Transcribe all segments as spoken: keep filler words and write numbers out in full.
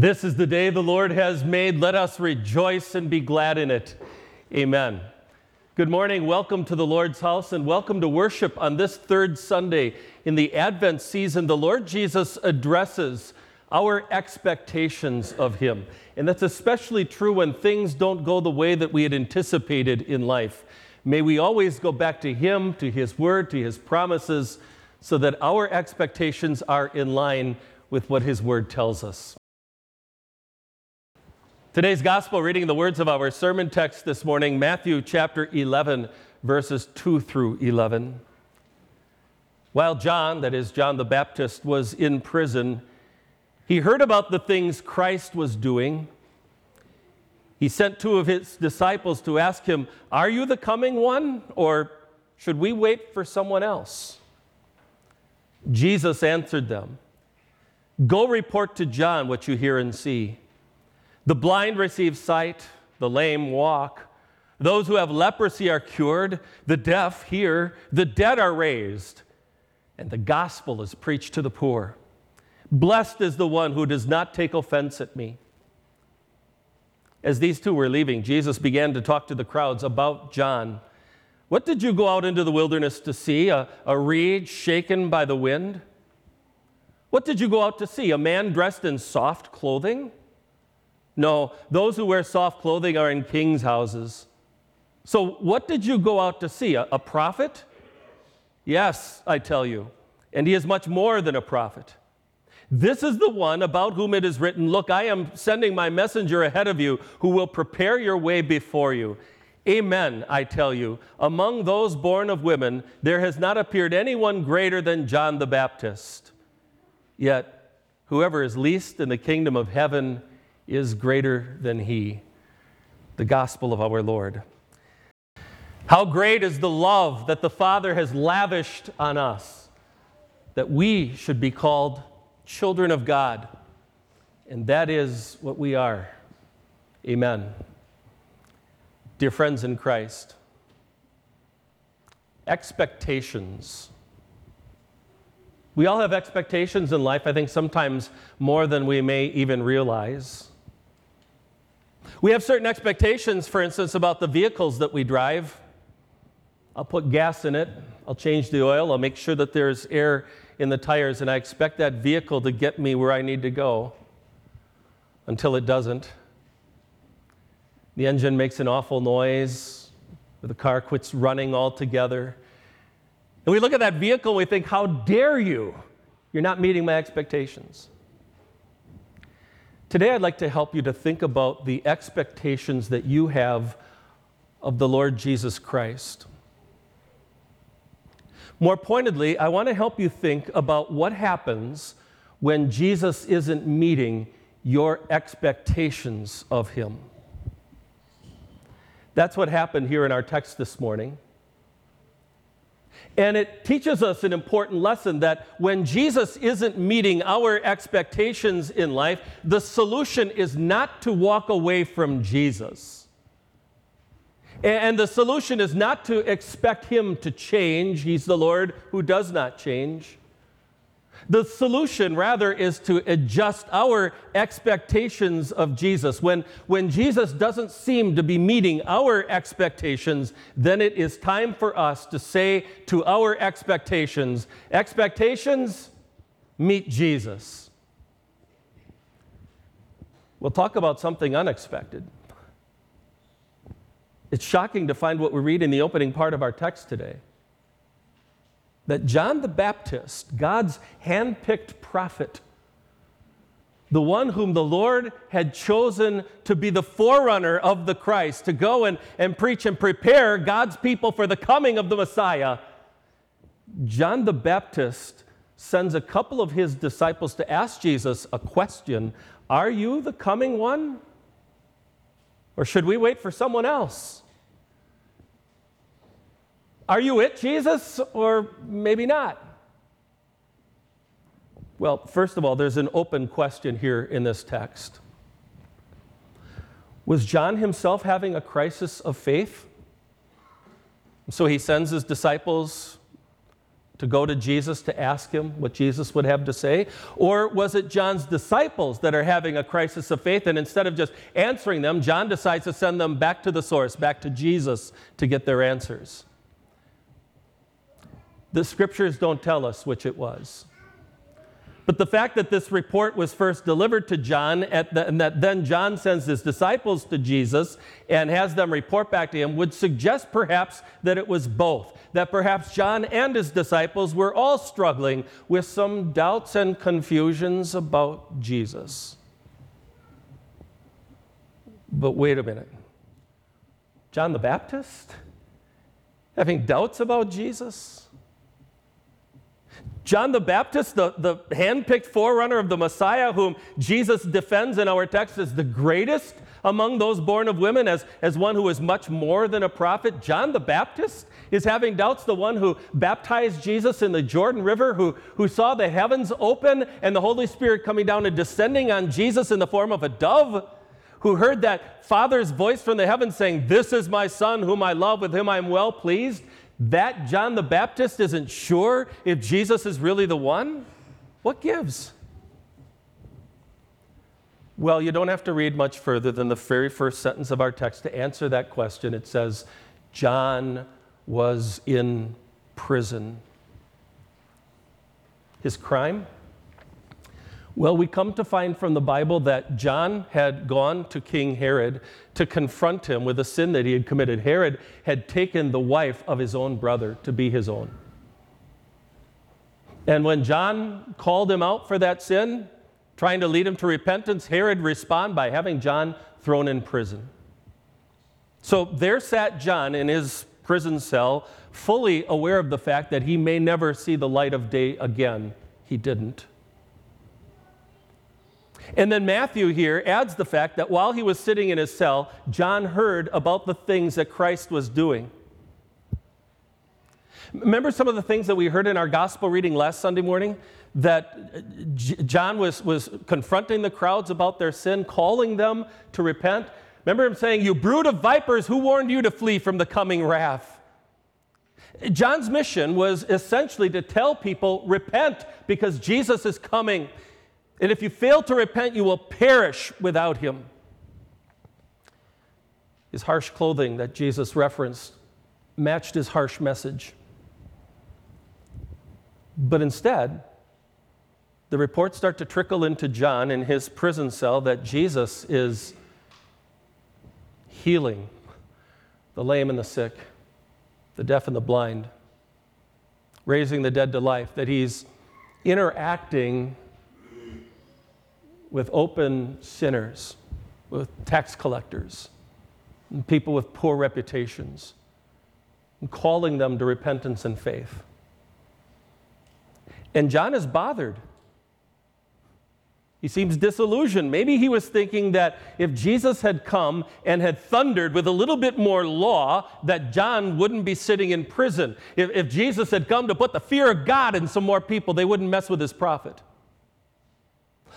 This is the day the Lord has made. Let us rejoice and be glad in it. Amen. Good morning. Welcome to the Lord's house and welcome to worship on this third Sunday in the Advent season. The Lord Jesus addresses our expectations of him. And that's especially true when things don't go the way that we had anticipated in life. May we always go back to him, to his word, to his promises, so that our expectations are in line with what his word tells us. Today's gospel reading, the words of our sermon text this morning, Matthew chapter eleven, verses two through eleven. While John, that is John the Baptist, was in prison, he heard about the things Christ was doing. He sent two of his disciples to ask him, "Are you the coming one, or should we wait for someone else?" Jesus answered them, "Go report to John what you hear and see. The blind receive sight, the lame walk, those who have leprosy are cured, the deaf hear, the dead are raised, and the gospel is preached to the poor. Blessed is the one who does not take offense at me." As these two were leaving, Jesus began to talk to the crowds about John. "What did you go out into the wilderness to see? A, a reed shaken by the wind? What did you go out to see? A man dressed in soft clothing? No, those who wear soft clothing are in kings' houses. So what did you go out to see? A, a prophet? Yes, I tell you, and he is much more than a prophet. This is the one about whom it is written, 'Look, I am sending my messenger ahead of you who will prepare your way before you.' Amen, I tell you, among those born of women, there has not appeared anyone greater than John the Baptist. Yet whoever is least in the kingdom of heaven is greater than he." The gospel of our Lord. How great is the love that the Father has lavished on us, that we should be called children of God. And that is what we are. Amen. Dear friends in Christ, expectations. We all have expectations in life, I think sometimes more than we may even realize. We have certain expectations, for instance, about the vehicles that we drive. I'll put gas in it, I'll change the oil, I'll make sure that there's air in the tires, and I expect that vehicle to get me where I need to go, until it doesn't. The engine makes an awful noise, or the car quits running altogether. And we look at that vehicle and we think, how dare you? You're not meeting my expectations. Today, I'd like to help you to think about the expectations that you have of the Lord Jesus Christ. More pointedly, I want to help you think about what happens when Jesus isn't meeting your expectations of him. That's what happened here in our text this morning. And it teaches us an important lesson that when Jesus isn't meeting our expectations in life, the solution is not to walk away from Jesus. And the solution is not to expect him to change. He's the Lord who does not change. The solution, rather, is to adjust our expectations of Jesus. When, when Jesus doesn't seem to be meeting our expectations, then it is time for us to say to our expectations, "Expectations, meet Jesus." We'll talk about something unexpected. It's shocking to find what we read in the opening part of our text today, that John the Baptist, God's hand-picked prophet, the one whom the Lord had chosen to be the forerunner of the Christ, to go and, and preach and prepare God's people for the coming of the Messiah, John the Baptist sends a couple of his disciples to ask Jesus a question, "Are you the coming one? Or should we wait for someone else? Are you it, Jesus, or maybe not?" Well, first of all, there's an open question here in this text. Was John himself having a crisis of faith? So he sends his disciples to go to Jesus to ask him what Jesus would have to say? Or was it John's disciples that are having a crisis of faith, and instead of just answering them, John decides to send them back to the source, back to Jesus, to get their answers? The scriptures don't tell us which it was. But the fact that this report was first delivered to John at the, and that then John sends his disciples to Jesus and has them report back to him would suggest perhaps that it was both, that perhaps John and his disciples were all struggling with some doubts and confusions about Jesus. But wait a minute. John the Baptist? Having doubts about Jesus? John the Baptist, the, the hand-picked forerunner of the Messiah, whom Jesus defends in our text as the greatest among those born of women, as, as one who is much more than a prophet. John the Baptist is having doubts, the one who baptized Jesus in the Jordan River, who, who saw the heavens open and the Holy Spirit coming down and descending on Jesus in the form of a dove, who heard that Father's voice from the heavens saying, "This is my Son, whom I love, with him I am well pleased." That John the Baptist isn't sure if Jesus is really the one? What gives? Well, you don't have to read much further than the very first sentence of our text to answer that question. It says, John was in prison. His crime? Well, we come to find from the Bible that John had gone to King Herod to confront him with a sin that he had committed. Herod had taken the wife of his own brother to be his own. And when John called him out for that sin, trying to lead him to repentance, Herod responded by having John thrown in prison. So there sat John in his prison cell, fully aware of the fact that he may never see the light of day again. He didn't. And then Matthew here adds the fact that while he was sitting in his cell, John heard about the things that Christ was doing. Remember some of the things that we heard in our gospel reading last Sunday morning? That John was, was confronting the crowds about their sin, calling them to repent. Remember him saying, "You brood of vipers, who warned you to flee from the coming wrath?" John's mission was essentially to tell people, repent, because Jesus is coming. And if you fail to repent, you will perish without him. His harsh clothing that Jesus referenced matched his harsh message. But instead, the reports start to trickle into John in his prison cell that Jesus is healing the lame and the sick, the deaf and the blind, raising the dead to life, that he's interacting with open sinners, with tax collectors, and people with poor reputations, and calling them to repentance and faith. And John is bothered. He seems disillusioned. Maybe he was thinking that if Jesus had come and had thundered with a little bit more law, that John wouldn't be sitting in prison. If, if Jesus had come to put the fear of God in some more people, they wouldn't mess with his prophet.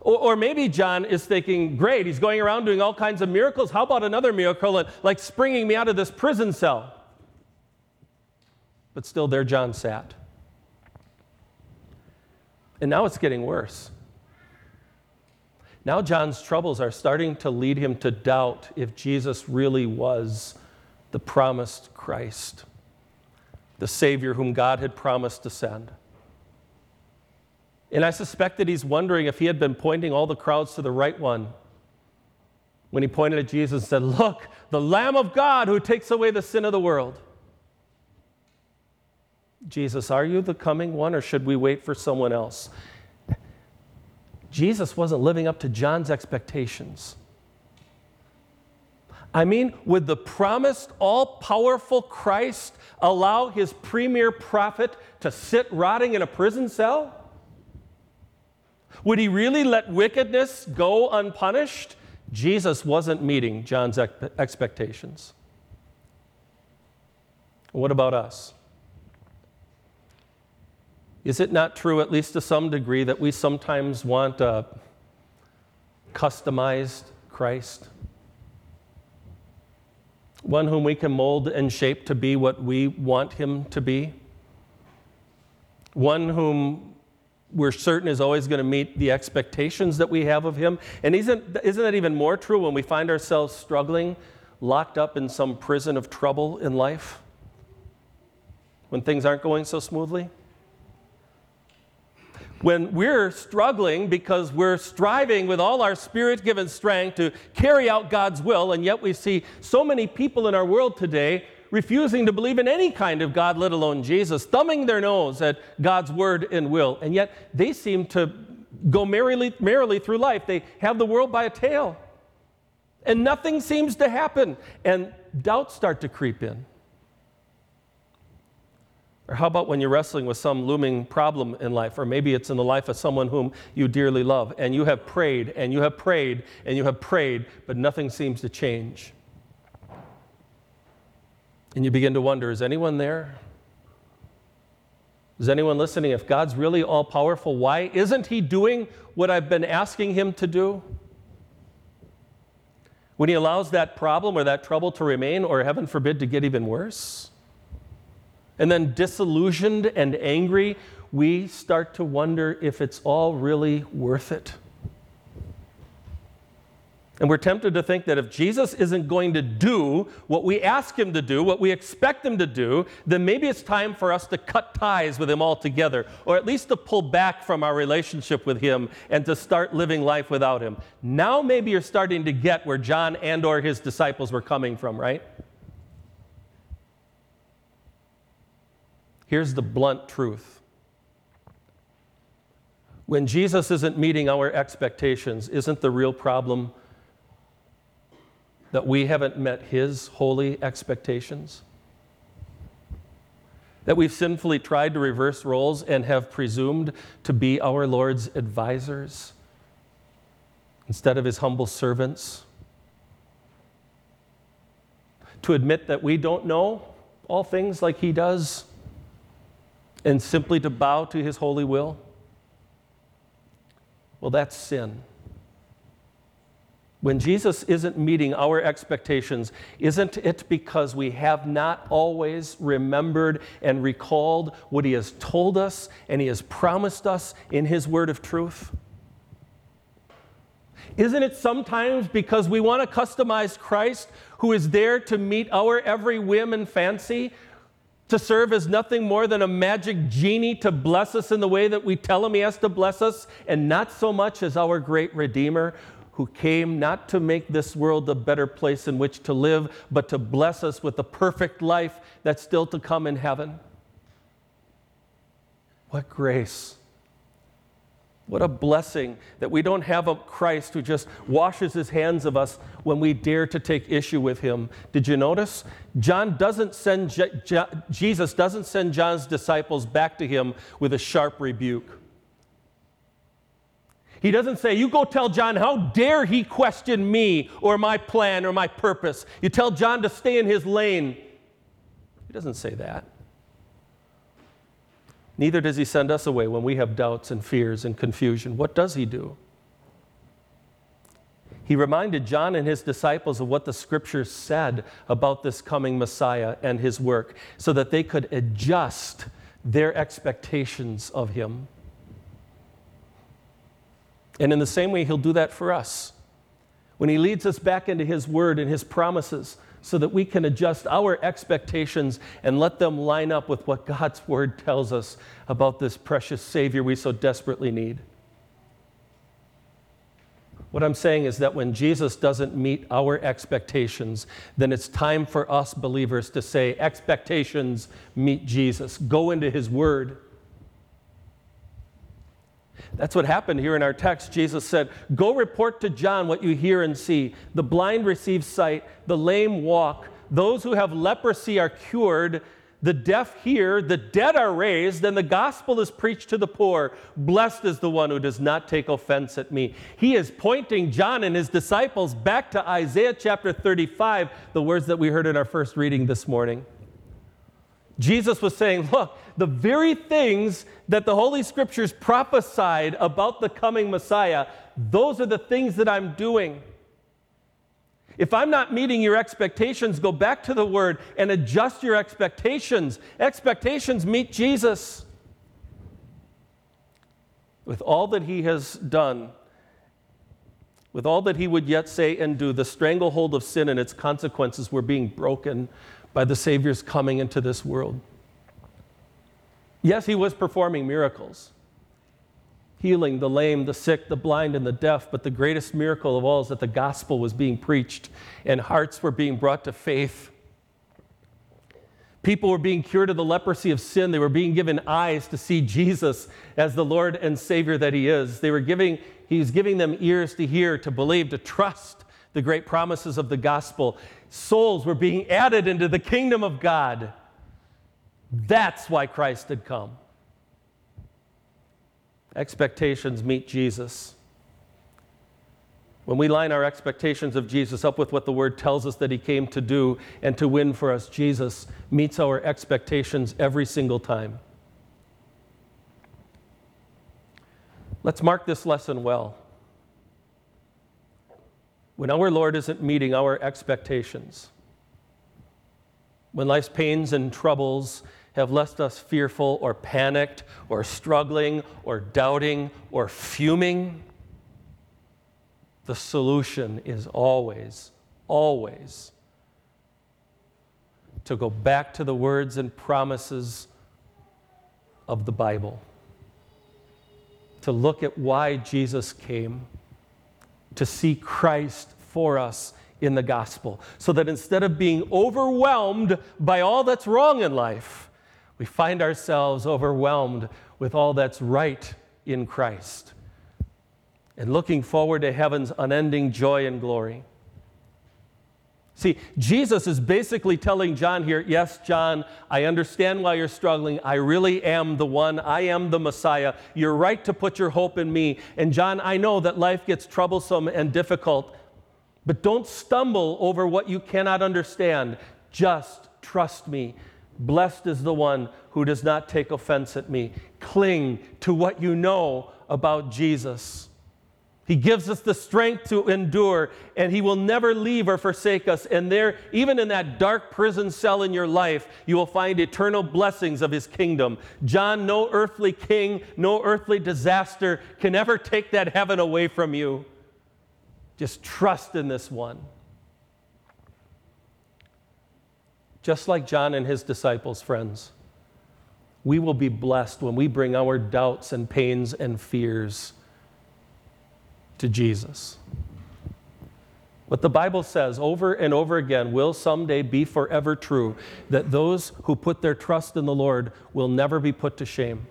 Or, or maybe John is thinking, great, he's going around doing all kinds of miracles. How about another miracle, like springing me out of this prison cell? But still there John sat. And now it's getting worse. Now John's troubles are starting to lead him to doubt if Jesus really was the promised Christ, the Savior whom God had promised to send. And I suspect that he's wondering if he had been pointing all the crowds to the right one when he pointed at Jesus and said, "Look, the Lamb of God who takes away the sin of the world. Jesus, are you the coming one, or should we wait for someone else?" Jesus wasn't living up to John's expectations. I mean, would the promised, all-powerful Christ allow his premier prophet to sit rotting in a prison cell? Would he really let wickedness go unpunished? Jesus wasn't meeting John's expectations. What about us? Is it not true, at least to some degree, that we sometimes want a customized Christ? One whom we can mold and shape to be what we want him to be? one whom we're certain is always going to meet the expectations that we have of him. And isn't, isn't that even more true when we find ourselves struggling, locked up in some prison of trouble in life? When things aren't going so smoothly? When we're struggling because we're striving with all our spirit-given strength to carry out God's will, and yet we see so many people in our world today refusing to believe in any kind of God, let alone Jesus, thumbing their nose at God's word and will, and yet they seem to go merrily, merrily through life. They have the world by a tail, and nothing seems to happen, and doubts start to creep in. Or how about when you're wrestling with some looming problem in life, or maybe it's in the life of someone whom you dearly love, and you have prayed, and you have prayed, and you have prayed, but nothing seems to change. And you begin to wonder, is anyone there? Is anyone listening? If God's really all-powerful, why isn't he doing what I've been asking him to do? When he allows that problem or that trouble to remain, or heaven forbid, to get even worse? And then disillusioned and angry, we start to wonder if it's all really worth it. And we're tempted to think that if Jesus isn't going to do what we ask him to do, what we expect him to do, then maybe it's time for us to cut ties with him altogether, or at least to pull back from our relationship with him and to start living life without him. Now maybe you're starting to get where John and or his disciples were coming from, right? Here's the blunt truth. When Jesus isn't meeting our expectations, isn't the real problem that we haven't met his holy expectations? That we've sinfully tried to reverse roles and have presumed to be our Lord's advisors instead of his humble servants? To admit that we don't know all things like he does, and simply to bow to his holy will? Well, that's sin. When Jesus isn't meeting our expectations, isn't it because we have not always remembered and recalled what he has told us and he has promised us in his word of truth? Isn't it sometimes because we want to customize Christ, who is there to meet our every whim and fancy, to serve as nothing more than a magic genie to bless us in the way that we tell him he has to bless us, and not so much as our great Redeemer, who came not to make this world a better place in which to live, but to bless us with the perfect life that's still to come in heaven? What grace! What a blessing that we don't have a Christ who just washes his hands of us when we dare to take issue with him. Did you notice? John doesn't send, Je- Je- Jesus doesn't send John's disciples back to him with a sharp rebuke. He doesn't say, you go tell John, how dare he question me or my plan or my purpose. You tell John to stay in his lane. He doesn't say that. Neither does he send us away when we have doubts and fears and confusion. What does he do? He reminded John and his disciples of what the scriptures said about this coming Messiah and his work, so that they could adjust their expectations of him. And in the same way, he'll do that for us when he leads us back into his word and his promises, so that we can adjust our expectations and let them line up with what God's word tells us about this precious Savior we so desperately need. What I'm saying is that when Jesus doesn't meet our expectations, then it's time for us believers to say, expectations, meet Jesus. Go into his word. That's what happened here in our text. Jesus said, go report to John what you hear and see. The blind receive sight, the lame walk, those who have leprosy are cured, the deaf hear, the dead are raised, and the gospel is preached to the poor. Blessed is the one who does not take offense at me. He is pointing John and his disciples back to Isaiah chapter thirty-five, the words that we heard in our first reading this morning. Jesus was saying, look, the very things that the Holy Scriptures prophesied about the coming Messiah, those are the things that I'm doing. If I'm not meeting your expectations, go back to the Word and adjust your expectations. Expectations meet Jesus. with all that he has done, with all that he would yet say and do, the stranglehold of sin and its consequences were being broken by the Savior's coming into this world. Yes, he was performing miracles, healing the lame, the sick, the blind, and the deaf, but the greatest miracle of all is that the gospel was being preached and hearts were being brought to faith. People were being cured of the leprosy of sin. They were being given eyes to see Jesus as the Lord and Savior that he is. They were giving, he was giving them ears to hear, to believe, to trust the great promises of the gospel. Souls were being added into the kingdom of God. That's why Christ had come. Expectations meet Jesus. When we line our expectations of Jesus up with what the Word tells us that he came to do and to win for us, Jesus meets our expectations every single time. Let's mark this lesson well. When our Lord isn't meeting our expectations, when life's pains and troubles have left us fearful or panicked or struggling or doubting or fuming, the solution is always, always to go back to the words and promises of the Bible, to look at why Jesus came, to see Christ for us in the gospel, so that instead of being overwhelmed by all that's wrong in life, we find ourselves overwhelmed with all that's right in Christ and looking forward to heaven's unending joy and glory. See, Jesus is basically telling John here, yes, John, I understand why you're struggling. I really am the one. I am the Messiah. You're right to put your hope in me. And John, I know that life gets troublesome and difficult, but don't stumble over what you cannot understand. Just trust me. Blessed is the one who does not take offense at me. Cling to what you know about Jesus. He gives us the strength to endure, and he will never leave or forsake us. And there, even in that dark prison cell in your life, you will find eternal blessings of his kingdom. John, no earthly king, no earthly disaster can ever take that heaven away from you. Just trust in this one. Just like John and his disciples, friends, we will be blessed when we bring our doubts and pains and fears to Jesus. What the Bible says over and over again will someday be forever true, that those who put their trust in the Lord will never be put to shame.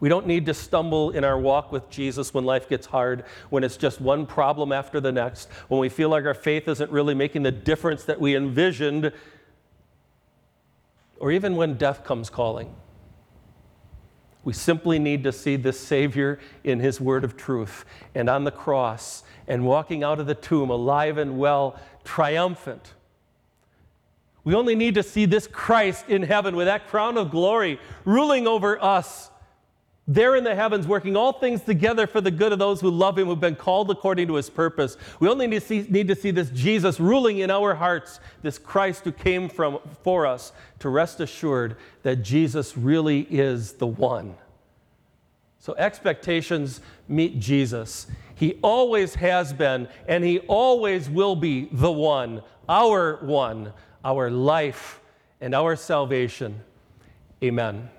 We don't need to stumble in our walk with Jesus when life gets hard, when it's just one problem after the next, when we feel like our faith isn't really making the difference that we envisioned, or even when death comes calling. We simply need to see this Savior in his word of truth and on the cross and walking out of the tomb alive and well, triumphant. We only need to see this Christ in heaven with that crown of glory ruling over us, there in the heavens, working all things together for the good of those who love him, who've been called according to his purpose. We only need to see, need to see this Jesus ruling in our hearts, this Christ who came from, for us, to rest assured that Jesus really is the one. So expectations meet Jesus. He always has been, and he always will be the one, our one, our life, and our salvation. Amen.